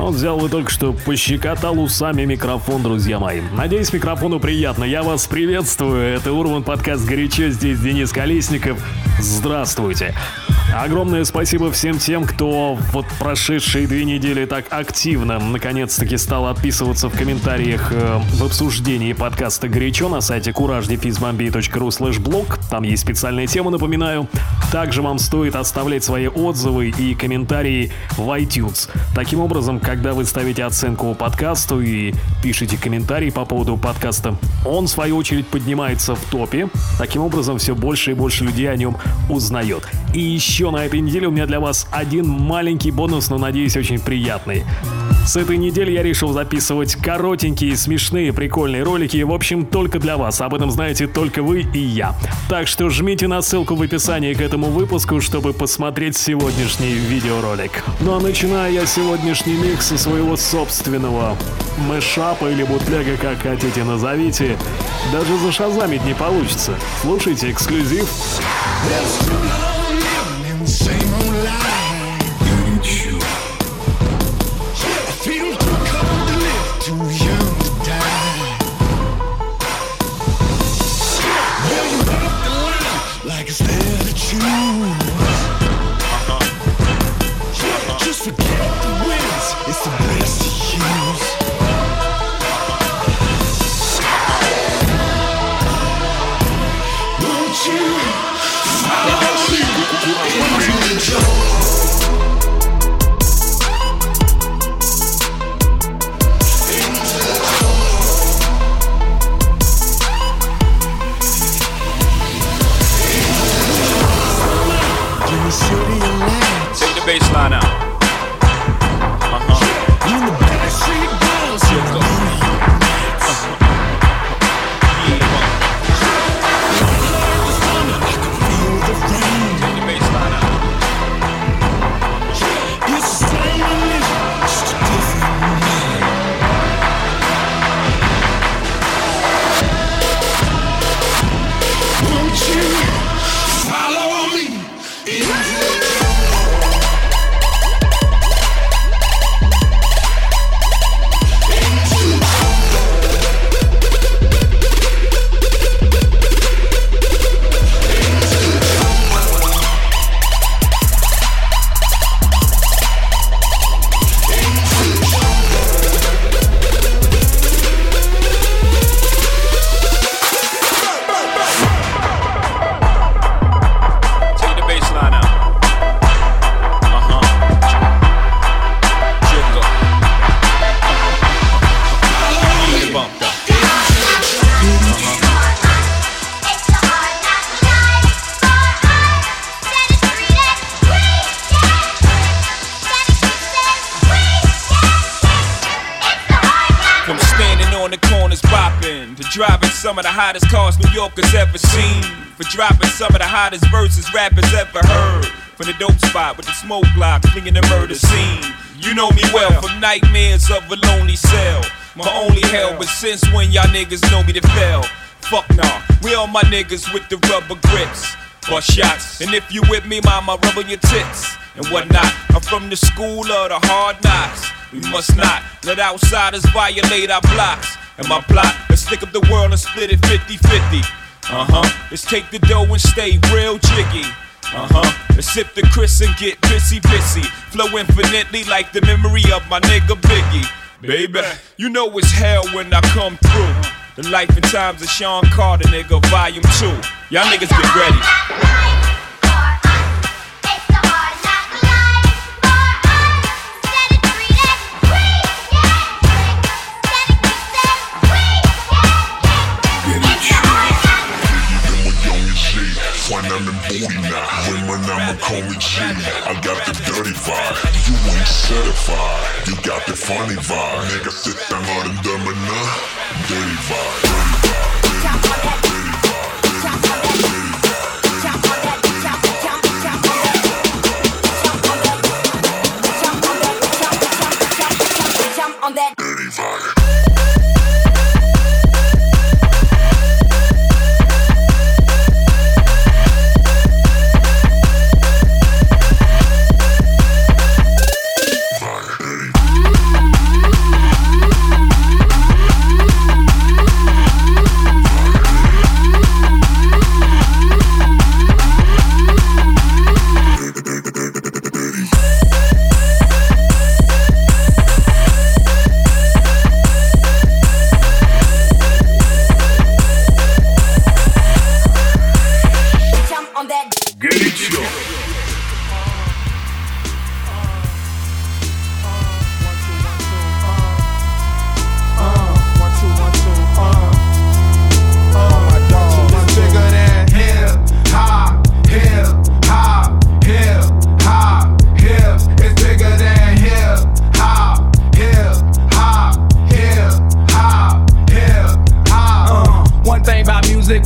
Он взял и только что пощекотал усами микрофон, друзья мои. Надеюсь, микрофону приятно. Я вас приветствую. Это Урбан подкаст «Горячо». Здесь Денис Колесников. Здравствуйте. Огромное спасибо всем тем, кто вот прошедшие 2 недели так активно наконец-таки стал отписываться в комментариях в обсуждении подкаста «Горячо» на сайте kuraj-bambey.ru/blog. Там есть специальная тема, напоминаю. Также вам стоит оставлять свои отзывы и комментарии в iTunes. Таким образом, когда вы ставите оценку подкасту и пишете комментарий по поводу подкаста, он, в свою очередь, поднимается в топе. Таким образом, все больше и больше людей о нем узнает. И еще на этой неделе у меня для вас один маленький бонус, но, надеюсь, очень приятный. С этой недели я решил записывать коротенькие, смешные, прикольные ролики. В общем, только для вас. Об этом знаете только вы и я. Так что жмите на ссылку в описании к этому выпуску, чтобы посмотреть сегодняшний видеоролик. Ну а начинаю я сегодняшний микс со своего собственного мешапа или бутлега, как хотите назовите. Даже зашазамить не получится. Слушайте эксклюзив. Some of the hottest cars New Yorkers ever seen. For dropping some of the hottest verses rappers ever heard. From the dope spot with the smoke block, flinging the murder scene. You know me well from nightmares of a lonely cell. My only hell, but since when y'all niggas know me to fail? Fuck nah, we all my niggas with the rubber grips. Bust shots, and if you with me, mama, rubber your tits and whatnot. I'm from the school of the hard knocks. We must not let outsiders violate our blocks. And my plot, let's stick up the world and split it 50-50. Let's take the dough and stay real jiggy. Let's sip the Chris and get pissy. Flow infinitely like the memory of my nigga Biggie. Baby, you know it's hell when I come through. The Life and Times of Sean Carter, nigga, volume 2. Y'all niggas get ready. Women, I'ma call me G. I got the dirty vibe. You ain't certified. You got the funny vibe. Nigga, sit down on the dumb enough. Dirty vibe. Dirty vibe. Dirty vibe. Dirty vibe. Dirty vibe. Dirty vibe. Горячо.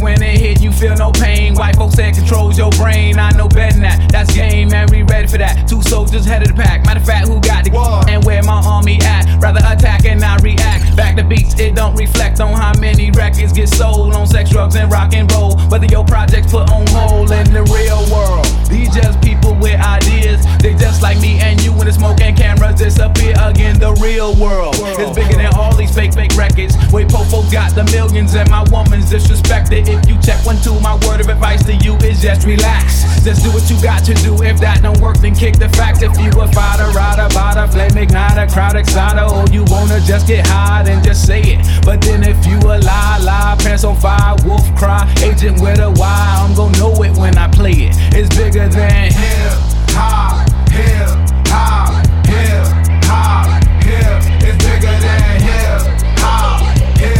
When it hit, you feel no pain. White folks said controls your brain. I know better than that. That's game, man. We ready for that. Two soldiers head of the pack. Matter of fact, who got the what? And where my army at? Rather attack and not react. Back to beats, it don't reflect on how many records get sold on sex, drugs, and rock and roll. Whether your projects put on hold in the real world, these just people with ideas. They just like me and you when the smoke and cameras disappear again. The real world is bigger than all these fake records. Wait, Popo got the millions and my woman's disrespected. If you check 1, 2, my word of advice to you is just relax. Just do what you got to do. If that don't work, then kick the facts. If you a fighter, rider, bada, flame igniter, crowd exciter, or you wanna just get high, then just say it. But then if you a lie, pants on fire, wolf cry, agent with a why, I'm gon' know it when I play it. It's bigger than hip hop, hip hop, hip hop, hip. It's bigger than hip hop, hip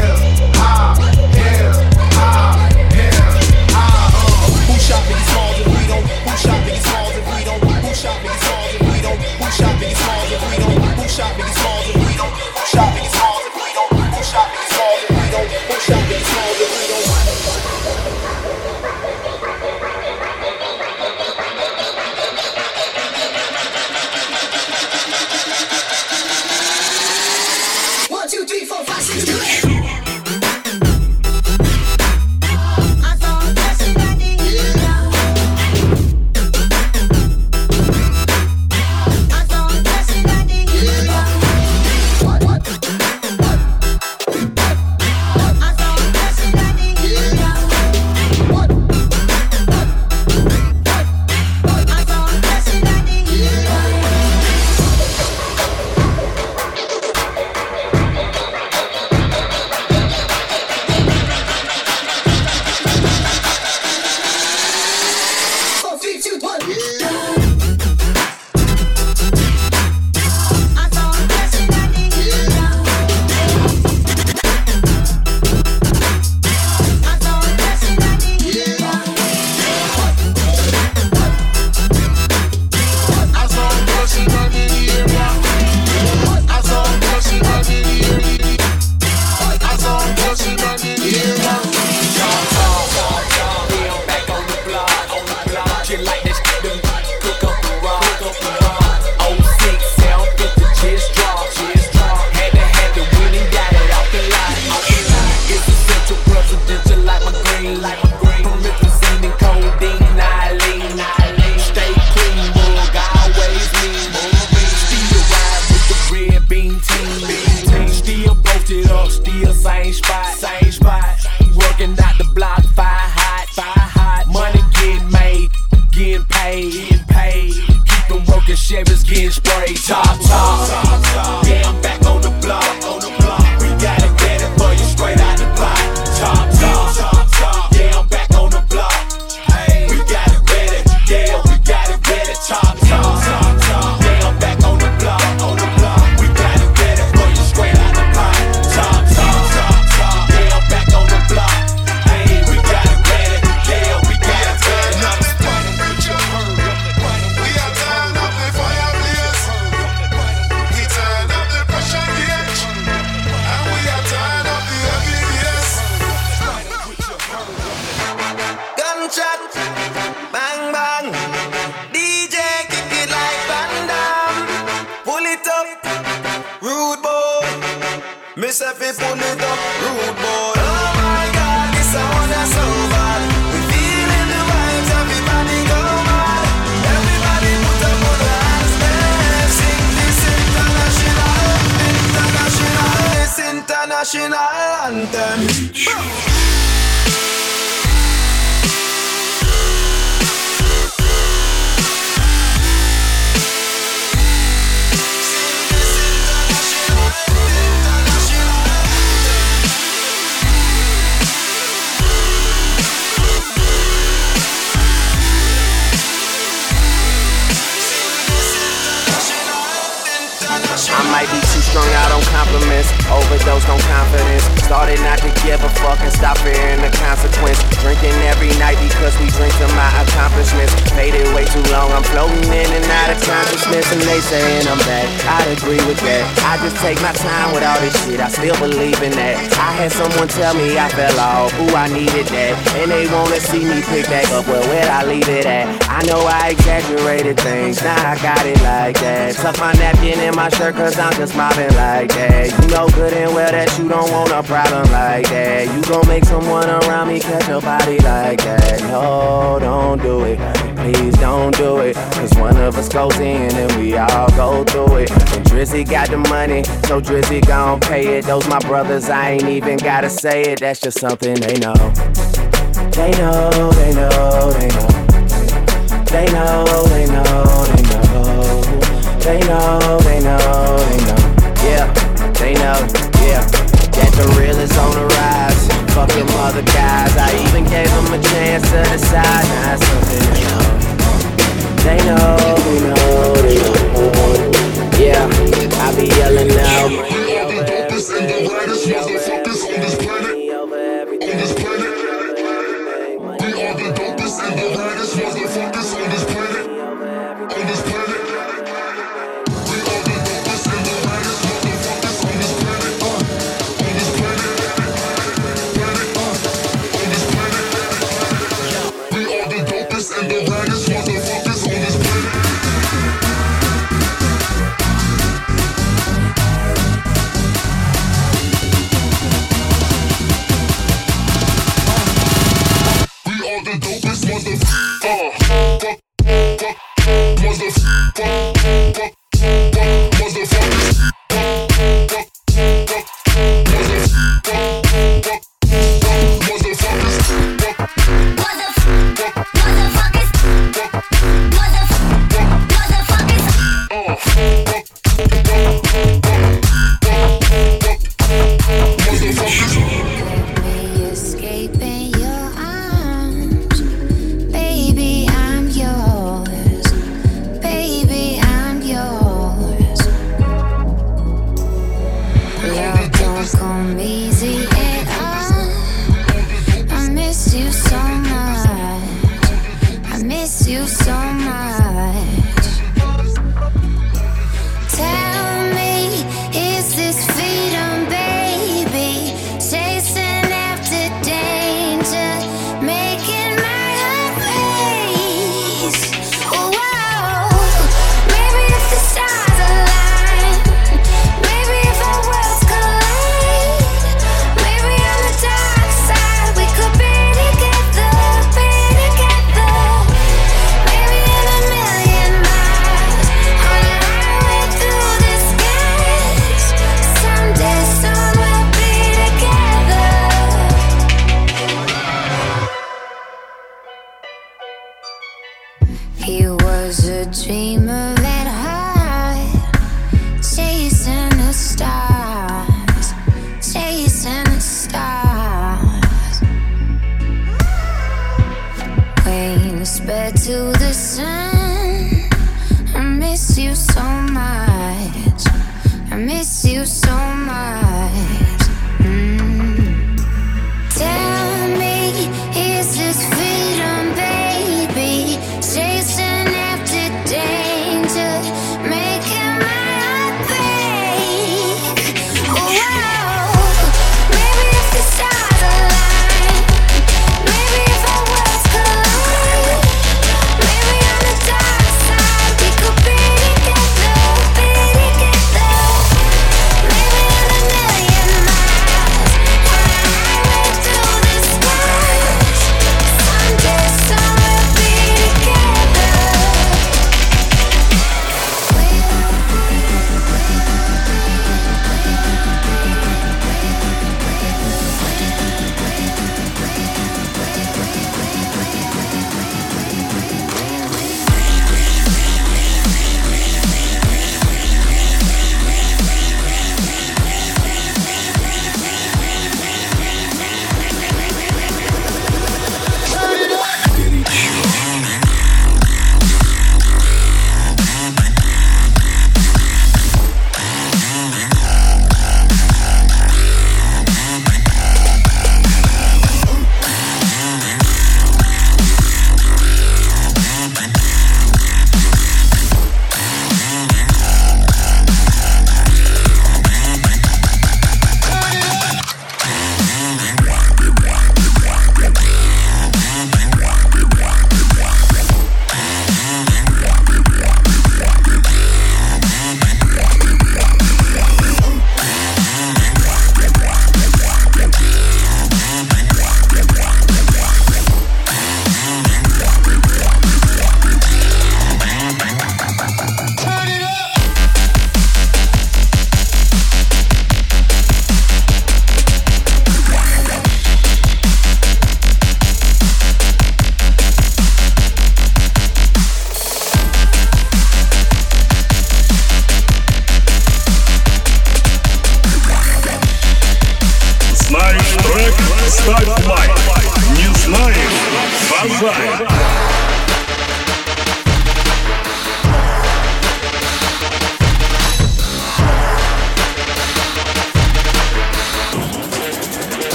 hop, hip. strung out on compliments, overdosed on confidence. Started not to give a fuck and stop fearing the consequence. Drinking every night because we drink to my accomplishments. Faded way too long, I'm floating in and out of consciousness. And they saying I'm back, I'd agree with that. I just take my time with all this shit, I still believe in that. I had someone tell me I fell off, ooh I needed that. And they wanna see me pick back up, well where'd I leave it at? I know I exaggerated things, now I got it like that. Tuck my napkin in my shirt cause I'm just mobbing like that. You know good and well that you don't want a problem like that. You gon' make someone around me catch a body like that. No, don't do it, please don't do it. Cause one of us goes in and we all go through it. And Drizzy got the money, so Drizzy gon' pay it. Those my brothers, I ain't even gotta say it. That's just something they know. They know, they know, they know. They know, they know, they know. They know, they know, they know. Yeah, they know, yeah. That the real is on the rise. Fuck them other guys. I even gave them a chance to decide. Now it's something they know. They know, they know, they know. Yeah, I be yelling out. All the dopest and the lightest motherfuckers on this planet. On this planet. We are the dopest and the lightest motherfuckers on this planet. On this planet. We are the dopest and the lightest motherfuckers on this planet. On this planet. On this planet. We are the dopest and the lightest motherfuckers on this planet. We are the dopest.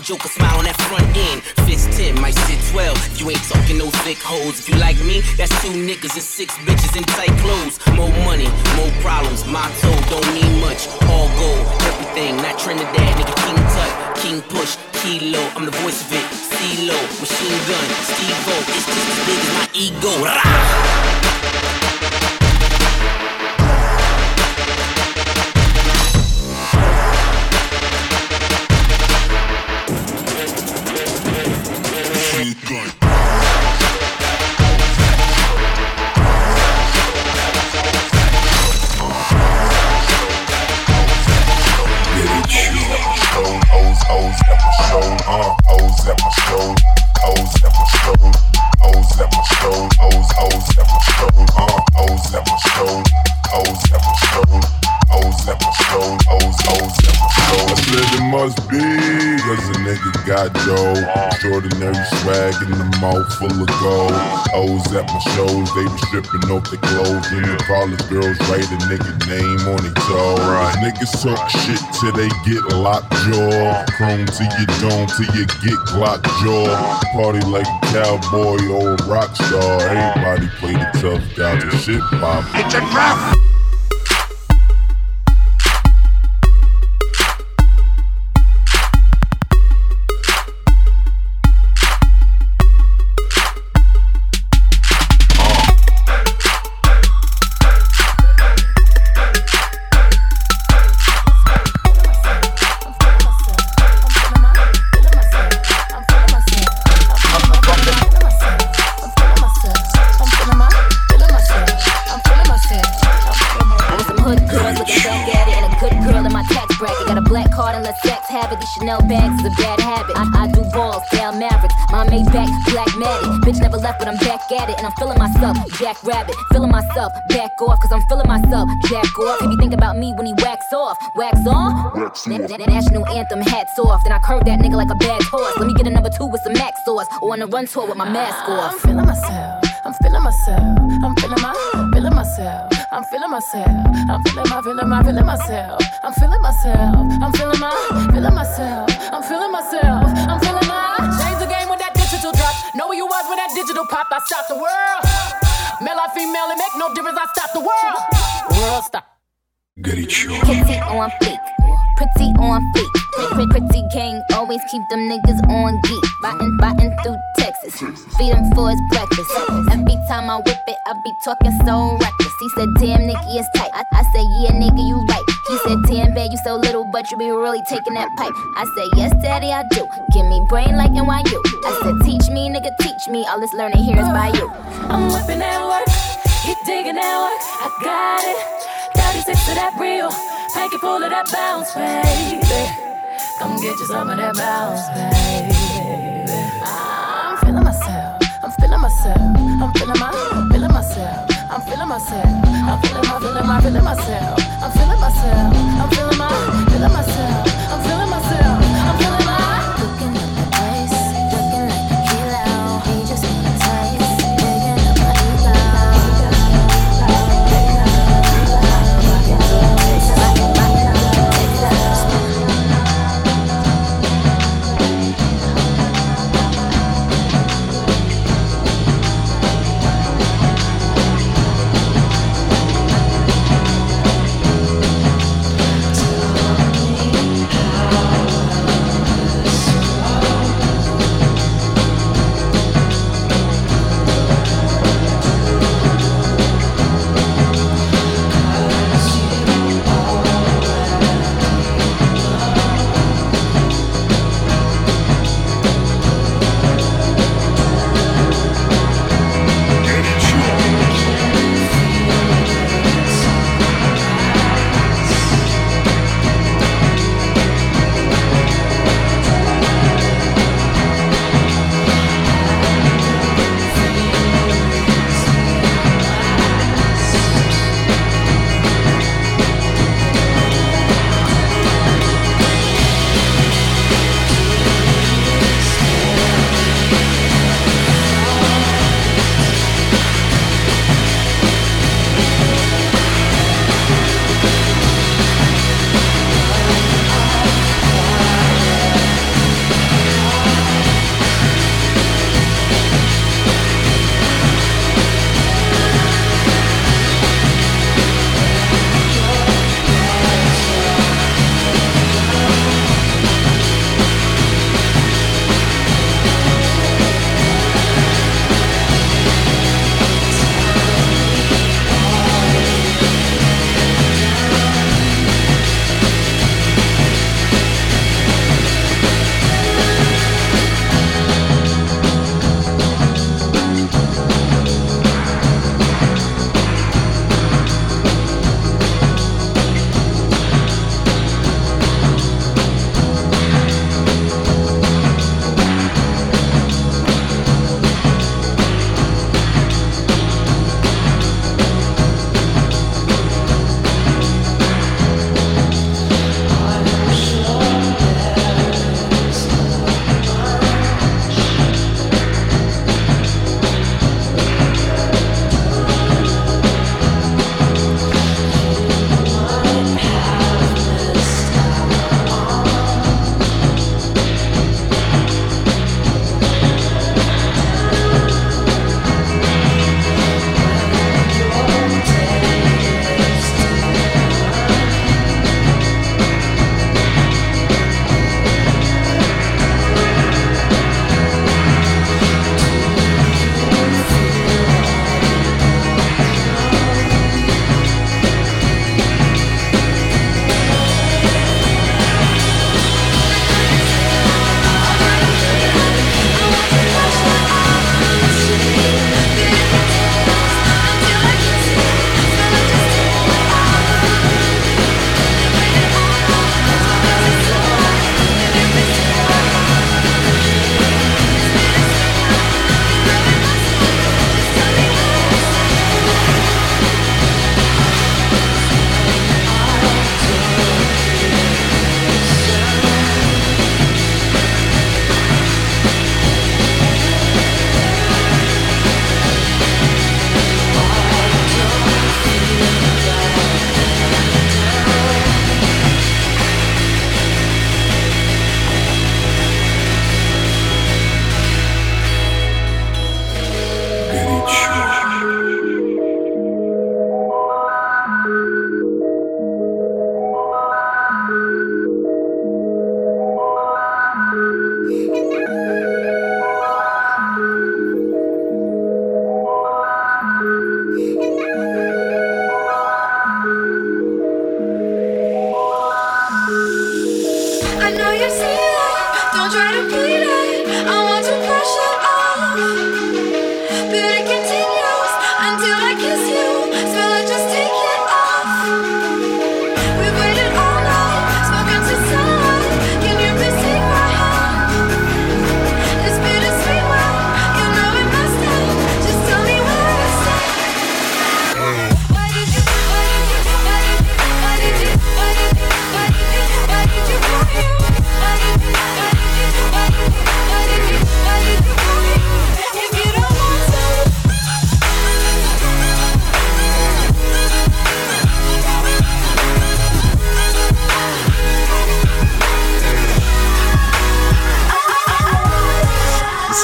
the joker smile on that front end. Fist 10, might sit 12. If you ain't talking no thick hoes. If you like me, that's 2 niggas and 6 bitches in tight clothes. More money, more problems. Motto don't mean much. All gold, everything. Not Trinidad, nigga. King Tut, King Push, Kilo. I'm the voice of it. CeeLo, Machine Gun, Steve-O. It's just as big as my ego. Rah! Ordinary swag in the mouth full of gold. O's at my shows, they be stripping off their clothes. And the college girls write a nigga name on their toe. Niggas talk shit till they get locked jaw. Chrome to your dome till you get Glock jaw. Party like a cowboy or a rock star. Everybody play the tough guy to shit pop. It's a trap! Jack Rabbit, feeling myself, back off, cause I'm feeling myself, jack off. If you think about me when he wax off, wax on? Wax off. National anthem, hats off. Then I curve that nigga like a bad horse. Let me get a number 2 with some Max sauce, or on a run tour with my mask off. I'm feeling myself, I'm feeling myself, I'm feeling myself, I'm feeling myself, I'm feeling myself, I'm feeling myself, I'm feeling myself, I'm feeling myself, I'm feeling my. Change the game with that digital drop. Know where you was with that digital pop. I stopped the world. Male or female, it make no difference, I stop the world. World stop. Горячо. Pretty on fleek, pretty on fleek. Pretty gang, always keep them niggas on geek. Biting through Texas, feed him for his breakfast. Every time I whip it, I be talking so reckless. He said, damn, nigga, it's tight. I said, yeah, nigga, you right. He said, damn, babe, you so little, but you be really taking that pipe. I said, yes, daddy, I do. Give me brain like NYU. I said, teach me, nigga, teach me. All this learning here is by you. I'm whipping that work. He digging that work. I got it. 36 to that real. Pack it full of that bounce, baby. Come get you some of that bounce, baby. I'm feeling myself. I'm feeling myself. I'm feeling myself. I'm feeling myself. I'm feeling myself. I'm feeling myself. I'm feeling myself. I'm feeling myself. I'm feeling my. Looking at the ice, looking like a kilo. He just wanna taste, digging up my ego.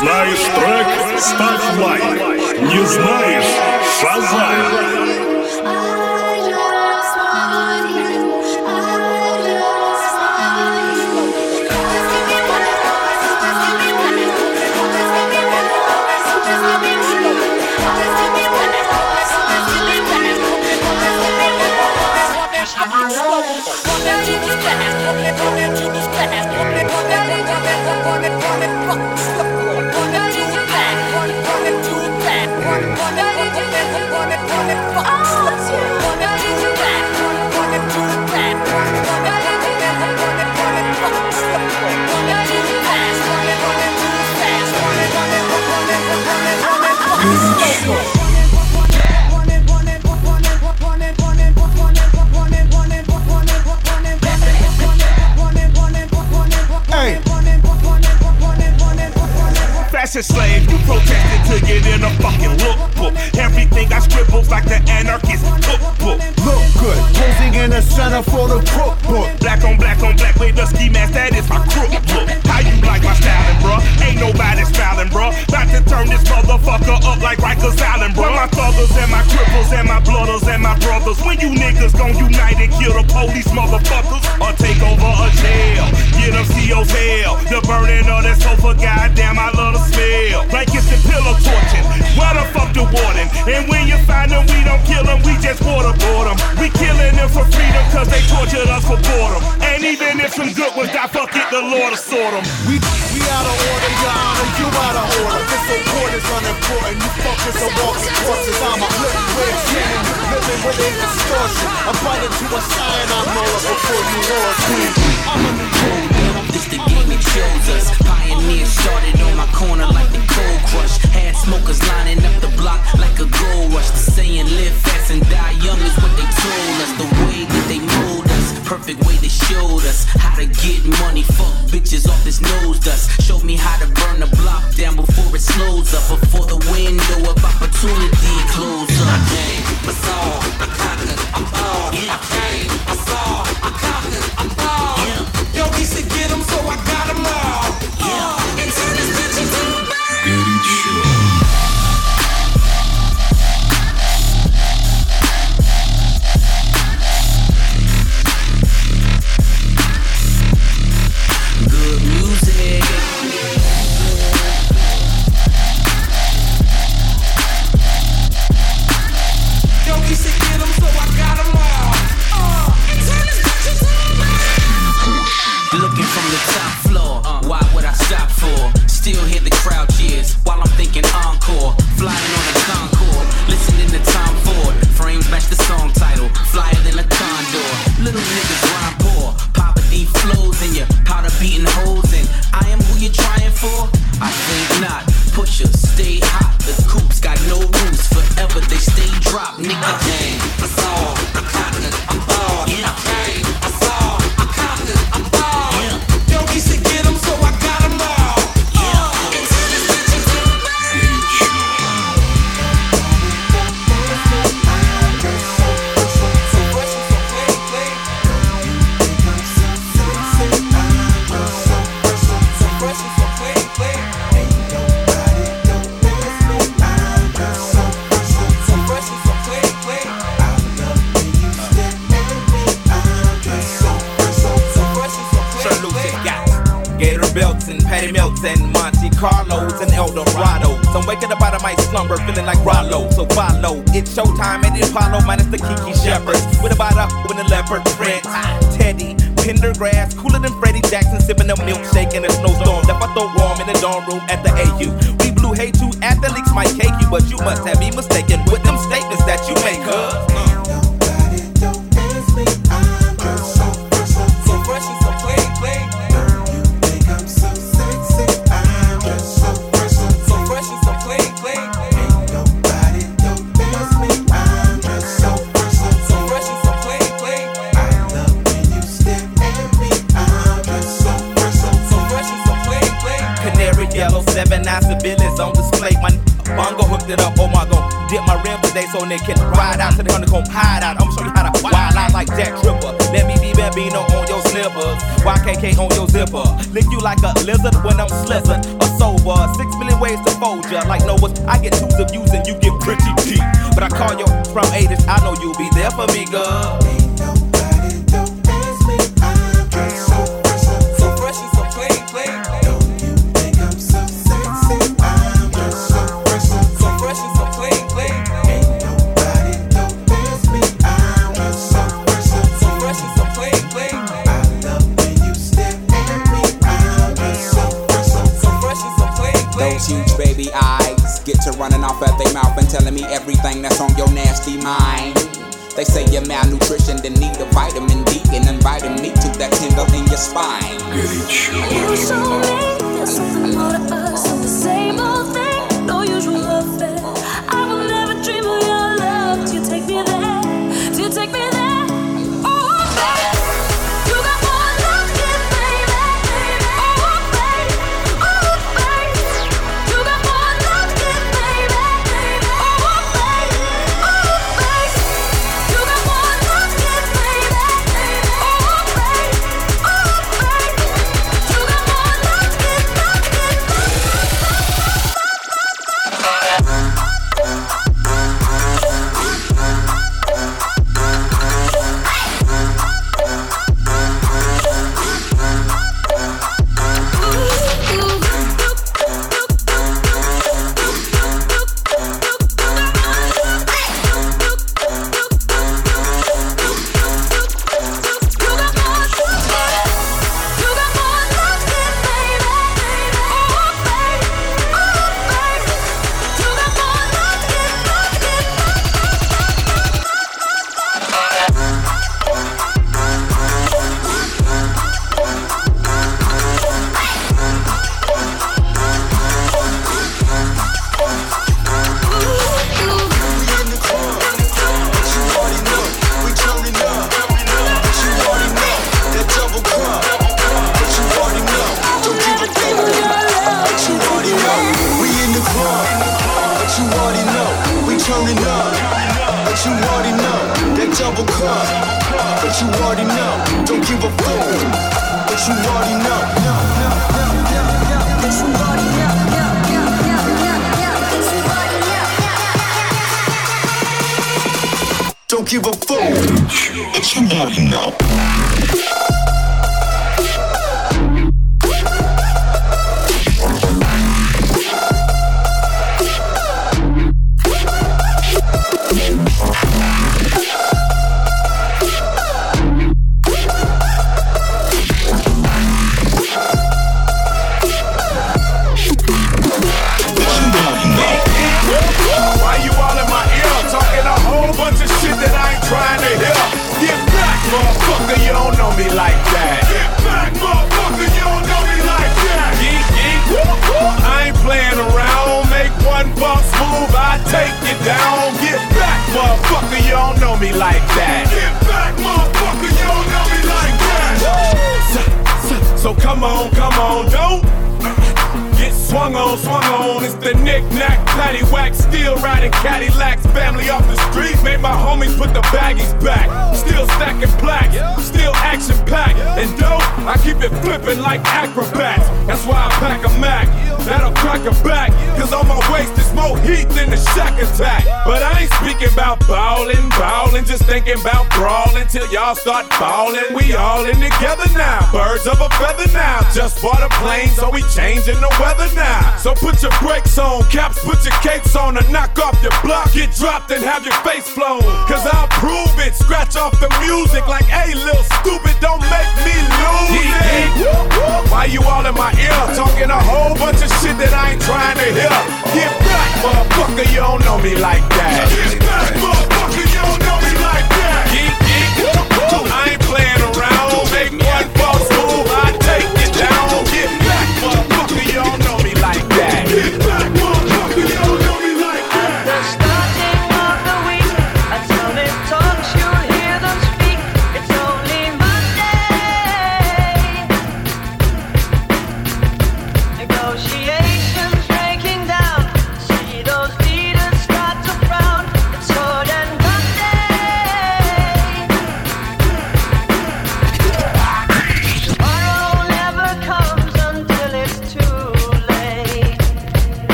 Знаешь трек? Ставь лайк. Не знаешь? Шазай. Slave, you protested to get in a fucking lookbook. Everything I scribbles like the anarchist cookbook. Look good, posing in the center for the cookbook. Black on black on black with a ski mask, that is my crook look. How you like my styling, bruh? Ain't nobody styling, bruh. About to turn this motherfucker up like Rikers Island, bruh. My thuggers and my cripples and my blooders and my brothers. When you niggas gon' unite and kill the police motherfuckers, or take over a jail, get them CO's hell. The burning of that sofa, goddamn, I love the smell. Blankets and pillow torching, where the fuck the warden? And when you find them, we don't kill them, we just waterboard them. We killing them for freedom, cause they tortured us for boredom. And even if some good ones die, fuck it, the Lord assort them. We out of order, your honor, you out of order. This report is unimportant, you fuckers are walking corpses. I'm a flip cannon, living within distortion. I'm biting to a cyanide molar before you war. I'm a controller. This the game that chose us. Pioneers started on my corner like the Cold Crush. Had smokers lining up the block like a gold rush. The saying live fast and die young is what they told us. The way that they mold us, perfect way they showed us how to get money, fuck bitches off this nose dust. Showed me how to burn the block down before it slows up, before the window of opportunity close up. I came, I saw, I conquered, I'm all. I came, I saw, I conquered, I'm all. Yo, we should get them, so I got them all. Yeah. And turn this bitch into a bird. GORЯЧО. Good music. Yo, we should get them, so I got them all. And turn this bitch into a bird. Looking from the top floor, why would I stop for? Still hear the crowd cheers while I'm thinking encore. Flying on the Concorde, listening to Tom Ford. Frames match the song title, flyer than a condor. Little niggas rhyme poor, poverty flows in your powder beating holes in. I am who you're trying for? I think not. Pushers stay hot, the coupes got no roofs forever. They stay dropped, nigga. I came, I saw, I conquered, I'm all. I came, I saw, I conquered, I'm all. You should get them, so I got them all. Yeah. And turn this bitch into a Patty Melton, Monte Carlos, and El Dorado. I'm waking up out of my slumber, feeling like Rollo. So follow, it's showtime at the Apollo, minus the Kiki Shepherds. With a bada, with a leopard print. Teddy Pendergrass, cooler than Freddie Jackson, sipping a milkshake in a snowstorm. That I throw warm in the dorm room at the AU. We blew hate to athletes might cake you, but you must have me mistaken with them statements that you make, huh? So they can ride out to the honeycomb hideout. I'ma show you how to wild out like Jack Tripper. Let me be Bambino on your slippers, YKK on your zipper. Lick you like a lizard when I'm slizzing. sober. 6 million ways to fold ya. Like Noah's, I get twos of views and you get pretty cheap. But I call you from 80s, I know you'll be there for me, girl. Ain't nobody don't dance me. I get so fresh and so clean. Don't you think I'm so sexy? I'm just so fresh and so clean. Ain't nobody don't dance me. I'm just so fresh and so clean. I love when you stare at me. I'm just so fresh and so clean. Those huge baby eyes get to running off at they mouth and telling me everything that's on your nasty mind. They say you're malnutritioned and need a vitamin D and inviting me to that tingle in your spine. You show me there's something more to us than the same old thing, no usual affair. I will never dream of your love. Do you take me there? Do you take me there? Start falling, we all in together now. Birds of a feather now. Just bought a plane, so we changing the weather now. So put your brakes on, caps, put your capes on, and knock off your block. Get dropped and have your face flown. Cause I'll prove it. Scratch off the music like, hey, little stupid, don't make me lose it. Why you all in my ear? Talking a whole bunch of shit that I ain't trying to hear. Get back, motherfucker, you don't know me like that. Get back, motherfucker, you don't know me like that. I ain't playing around, make one false move, I take it down. Get back, motherfucker, you don't know me like that. Get back, motherfucker, you don't know me like that. At the starting of the week, until they talk, you'll hear them speak. It's only Monday. Negotiations breaking down, see those leaders start to frown.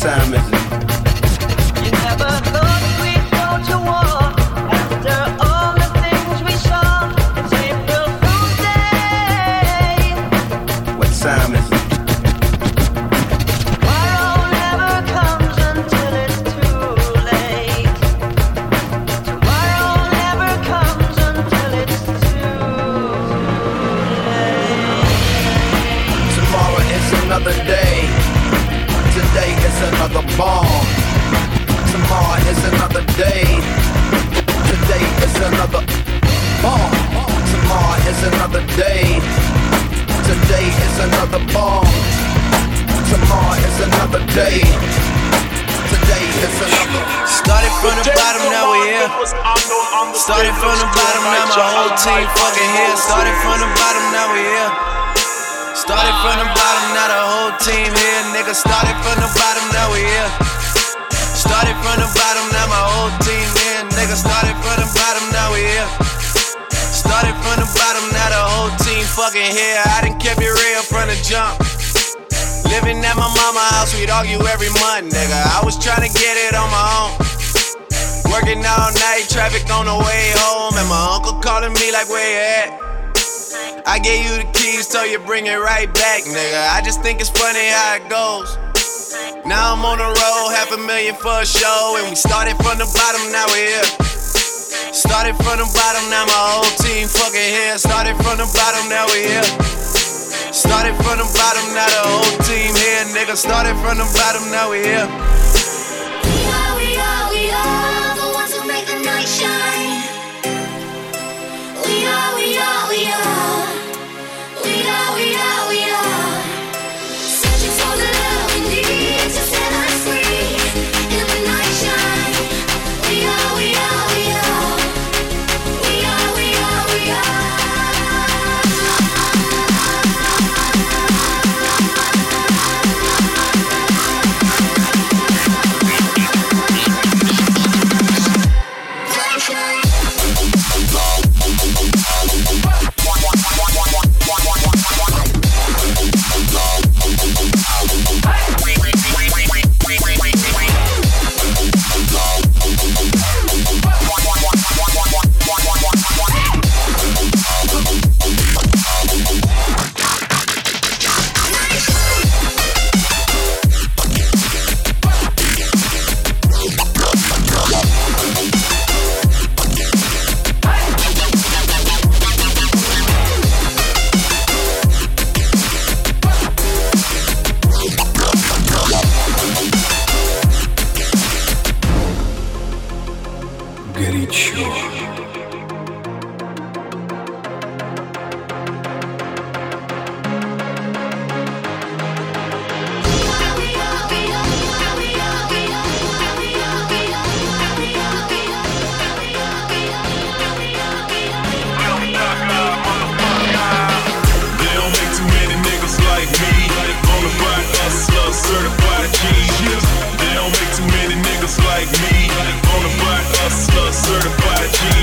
саммит. Started from the bottom, now my whole team fucking here. Started from the bottom, now we here. Started from the bottom, now the whole team here, nigga. Started from the bottom, now we here. Started from the bottom, now my whole team here, nigga. Started from the bottom, now we here. Started from the bottom, now the whole team fucking here. I done kept it real from the jump. Living at my mama's house, we'd argue every month, nigga. I was tryna get it on my own. Working all night, traffic on the way home, and my uncle calling me like, where you at? I gave you the keys, so you bring it right back, nigga. I just think it's funny how it goes. Now I'm on the road, $500,000 for a show, and we started from the bottom, now we're here. Started from the bottom, now my whole team fucking here. Started from the bottom, now we're here. Started from the bottom, now the whole team here, nigga. Started from the bottom, now we're here. Certified G.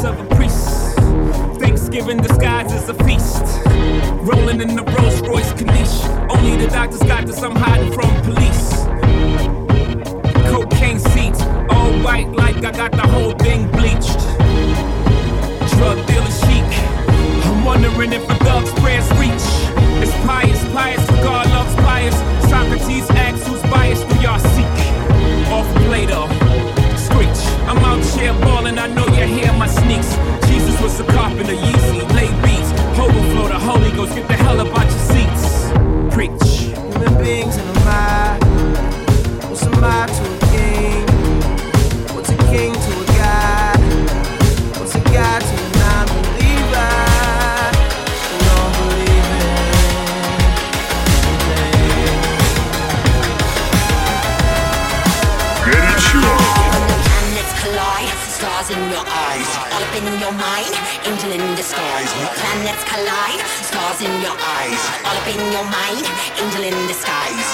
service of a priest. Thanksgiving disguised as a feast. Rolling in the Rolls Royce Caniche. Only the doctors got this, I'm hiding from police. Cocaine seats, all white like I got the whole thing bleached. Drug dealer chic. I'm wondering if a thug's prayers reach. It's pious, for God loves pious. Socrates asks who's biased, we are seek. Off Plato. I'm out here ballin', I know you hear my sneaks. Jesus was a carpenter, Yeezy, lay beats. Overflow the Holy Ghost, get the hell up out your seats. Preach. Human beings in a mob. What's a mob to a king? What's a king to a god? What's a god to a non-believer? Who don't believe in anything. Горячо. Stars in your eyes, all up in your mind, angel in disguise. Planets collide, stars in your eyes, all up in your mind, angel in disguise.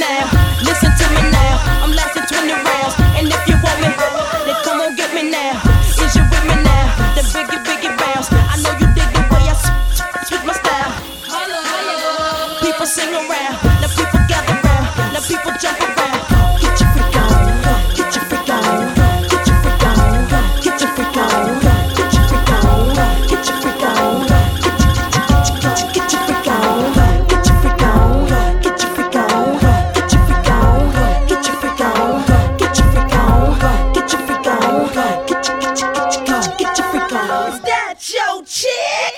now, listen to me now. I'm lasting 20 rounds, and if you want me, then come on get me now. Is you with me now? The biggie bounce. I know you dig the way I speak my style. People sing around, now people gather round, now people jump around. Get your freak on, get your freak on, get your freak on, get your freak on, get your freak on, get your freak on, get your freak on.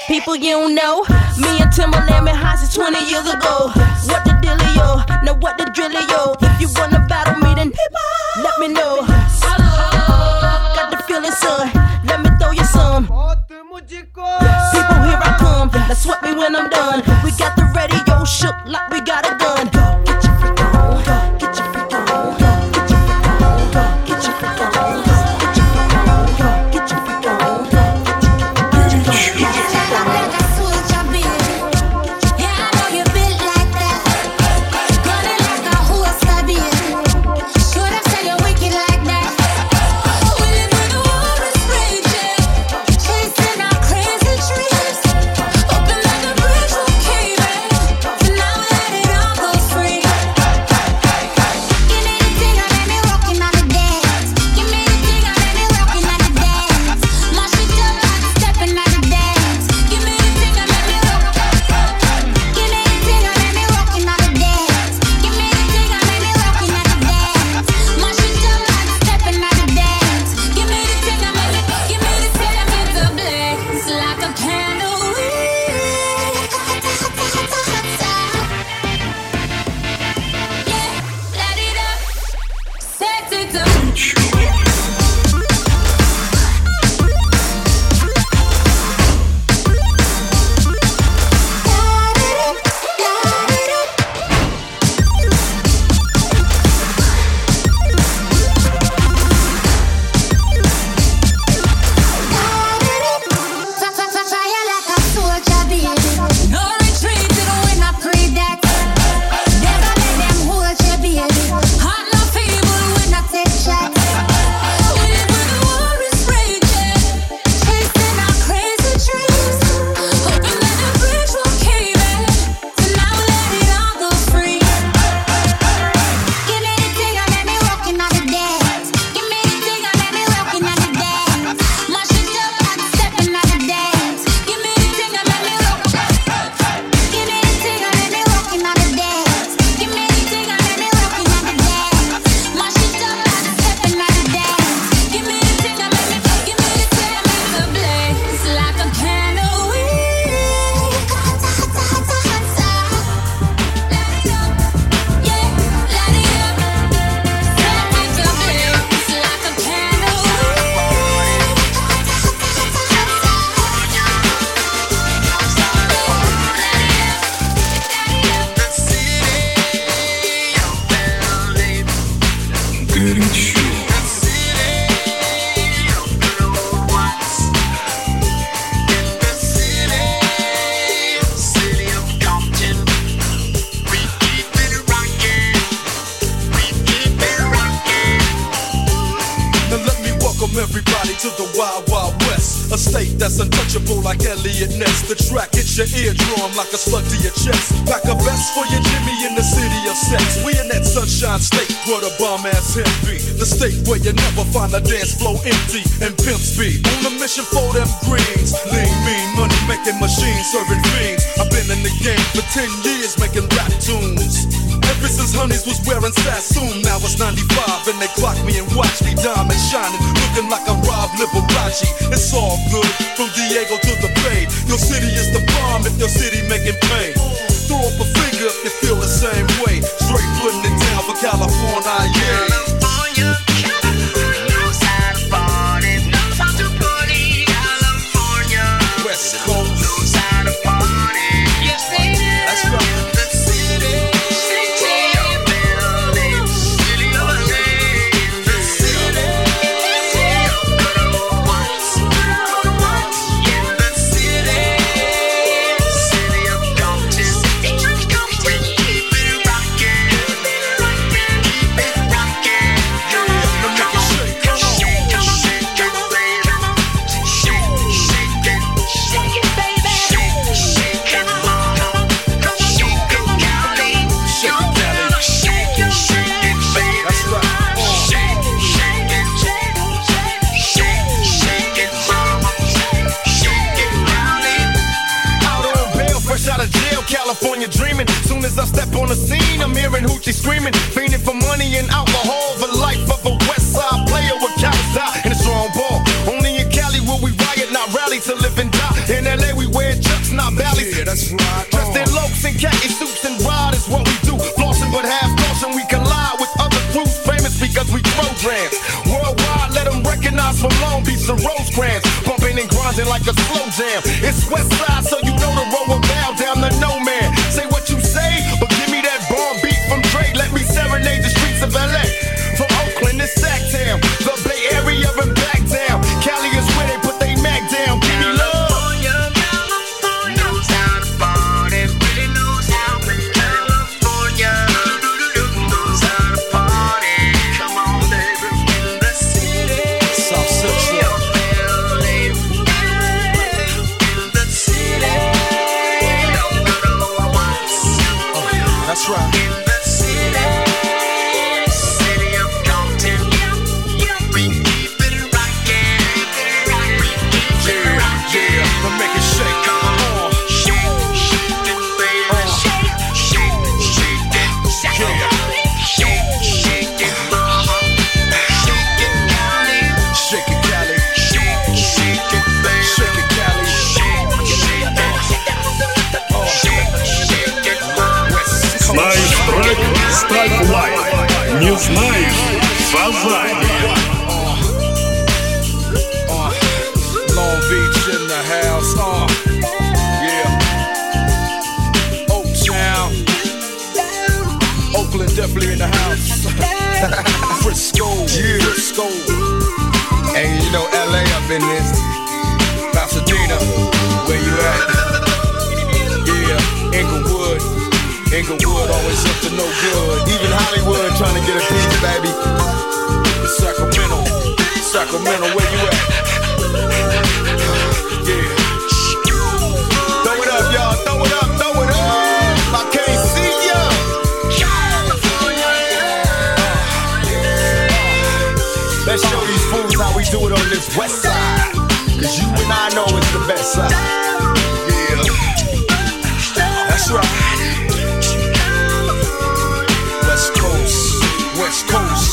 People you know, me and Timberland been hot since 20 years ago. What the dealio? Now what the drillio? If you wanna battle me, then let me know. Got the feeling, son. Let me throw you some. People, here I come. Now sweat me when I'm done. We got the radio shook like we got a gun. Get your freak on, get your freak on, get your freak on, get your freak on. Find a dance floor empty and pimp speed. On a mission for them greens. Lean, mean, money making machines, serving fiends. I've been in the game for 10 years making rap tunes. Ever since honeys was wearing Sassoon. Now it's 95 and they clock me and watch me diamond shining, looking like a Rob Liberace. It's all good from Diego to the Bay. Your city is the bomb if your city making pain. Throw up a finger if you feel the same way. Straight putting it down for California, yeah. California dreaming. Soon as I step on the scene, I'm hearing hoochie screaming, fiending for money and alcohol. The life of a West Side player with cows out and a strong ball. Only in Cali will we riot, not rally to live and die. In LA we wear chucks, not valleys. Yeah, that's right. Dressed in locs and khaki suits and ride is what we do. Flossing but half caution, we collide with other crews. Famous because we programs. Worldwide, let them recognize from Long Beach to Rosecrans. Bumping and grinding like a slow jam. It's West Side, so you know the road will bow down to no man. Say what you say, but give me that bomb beat from Dre. Let me serenade the streets of LA. From Oakland to Sacktown, the Bay Area and back down. Cali is where they put they Mac down. Give me love. Не знаешь, базарь. Long Beach in the house. Yeah. Oak Town. Oakland definitely in the house. Frisco. Yeah. Frisco. And you know LA up in this. Pasadena. Where you at? Yeah. Inglewood. Inglewood always up to no good. Even Hollywood trying to get a piece, baby. Sacramento, Sacramento, where you at? Yeah. Throw it up, y'all. Throw it up, throw it up. I can't see ya. California. Let's show these fools how we do it on this West Side. 'Cause you and I know it's the best side. Yeah. That's right. West Coast, West Coast.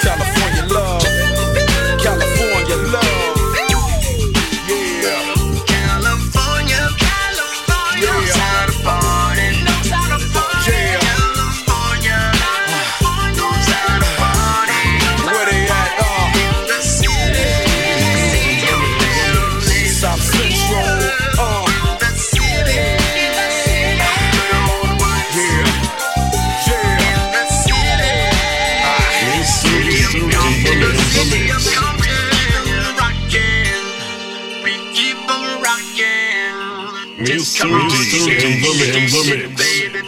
California love, California love. Yeah. California, California. Yeah. California knows how to party. Yeah. California, California knows how to party. Where they at? In the city. South Central. Mr. DJ, baby, baby,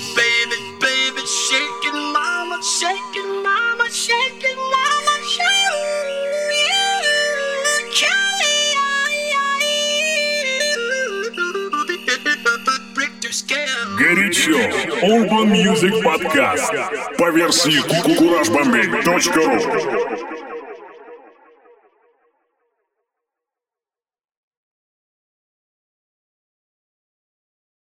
baby, shaking, mama, shaking, mama, shaking, mama, shaking, Kelly. Горячо. Urban Music Podcast. По версии kuraj-bambey.ru.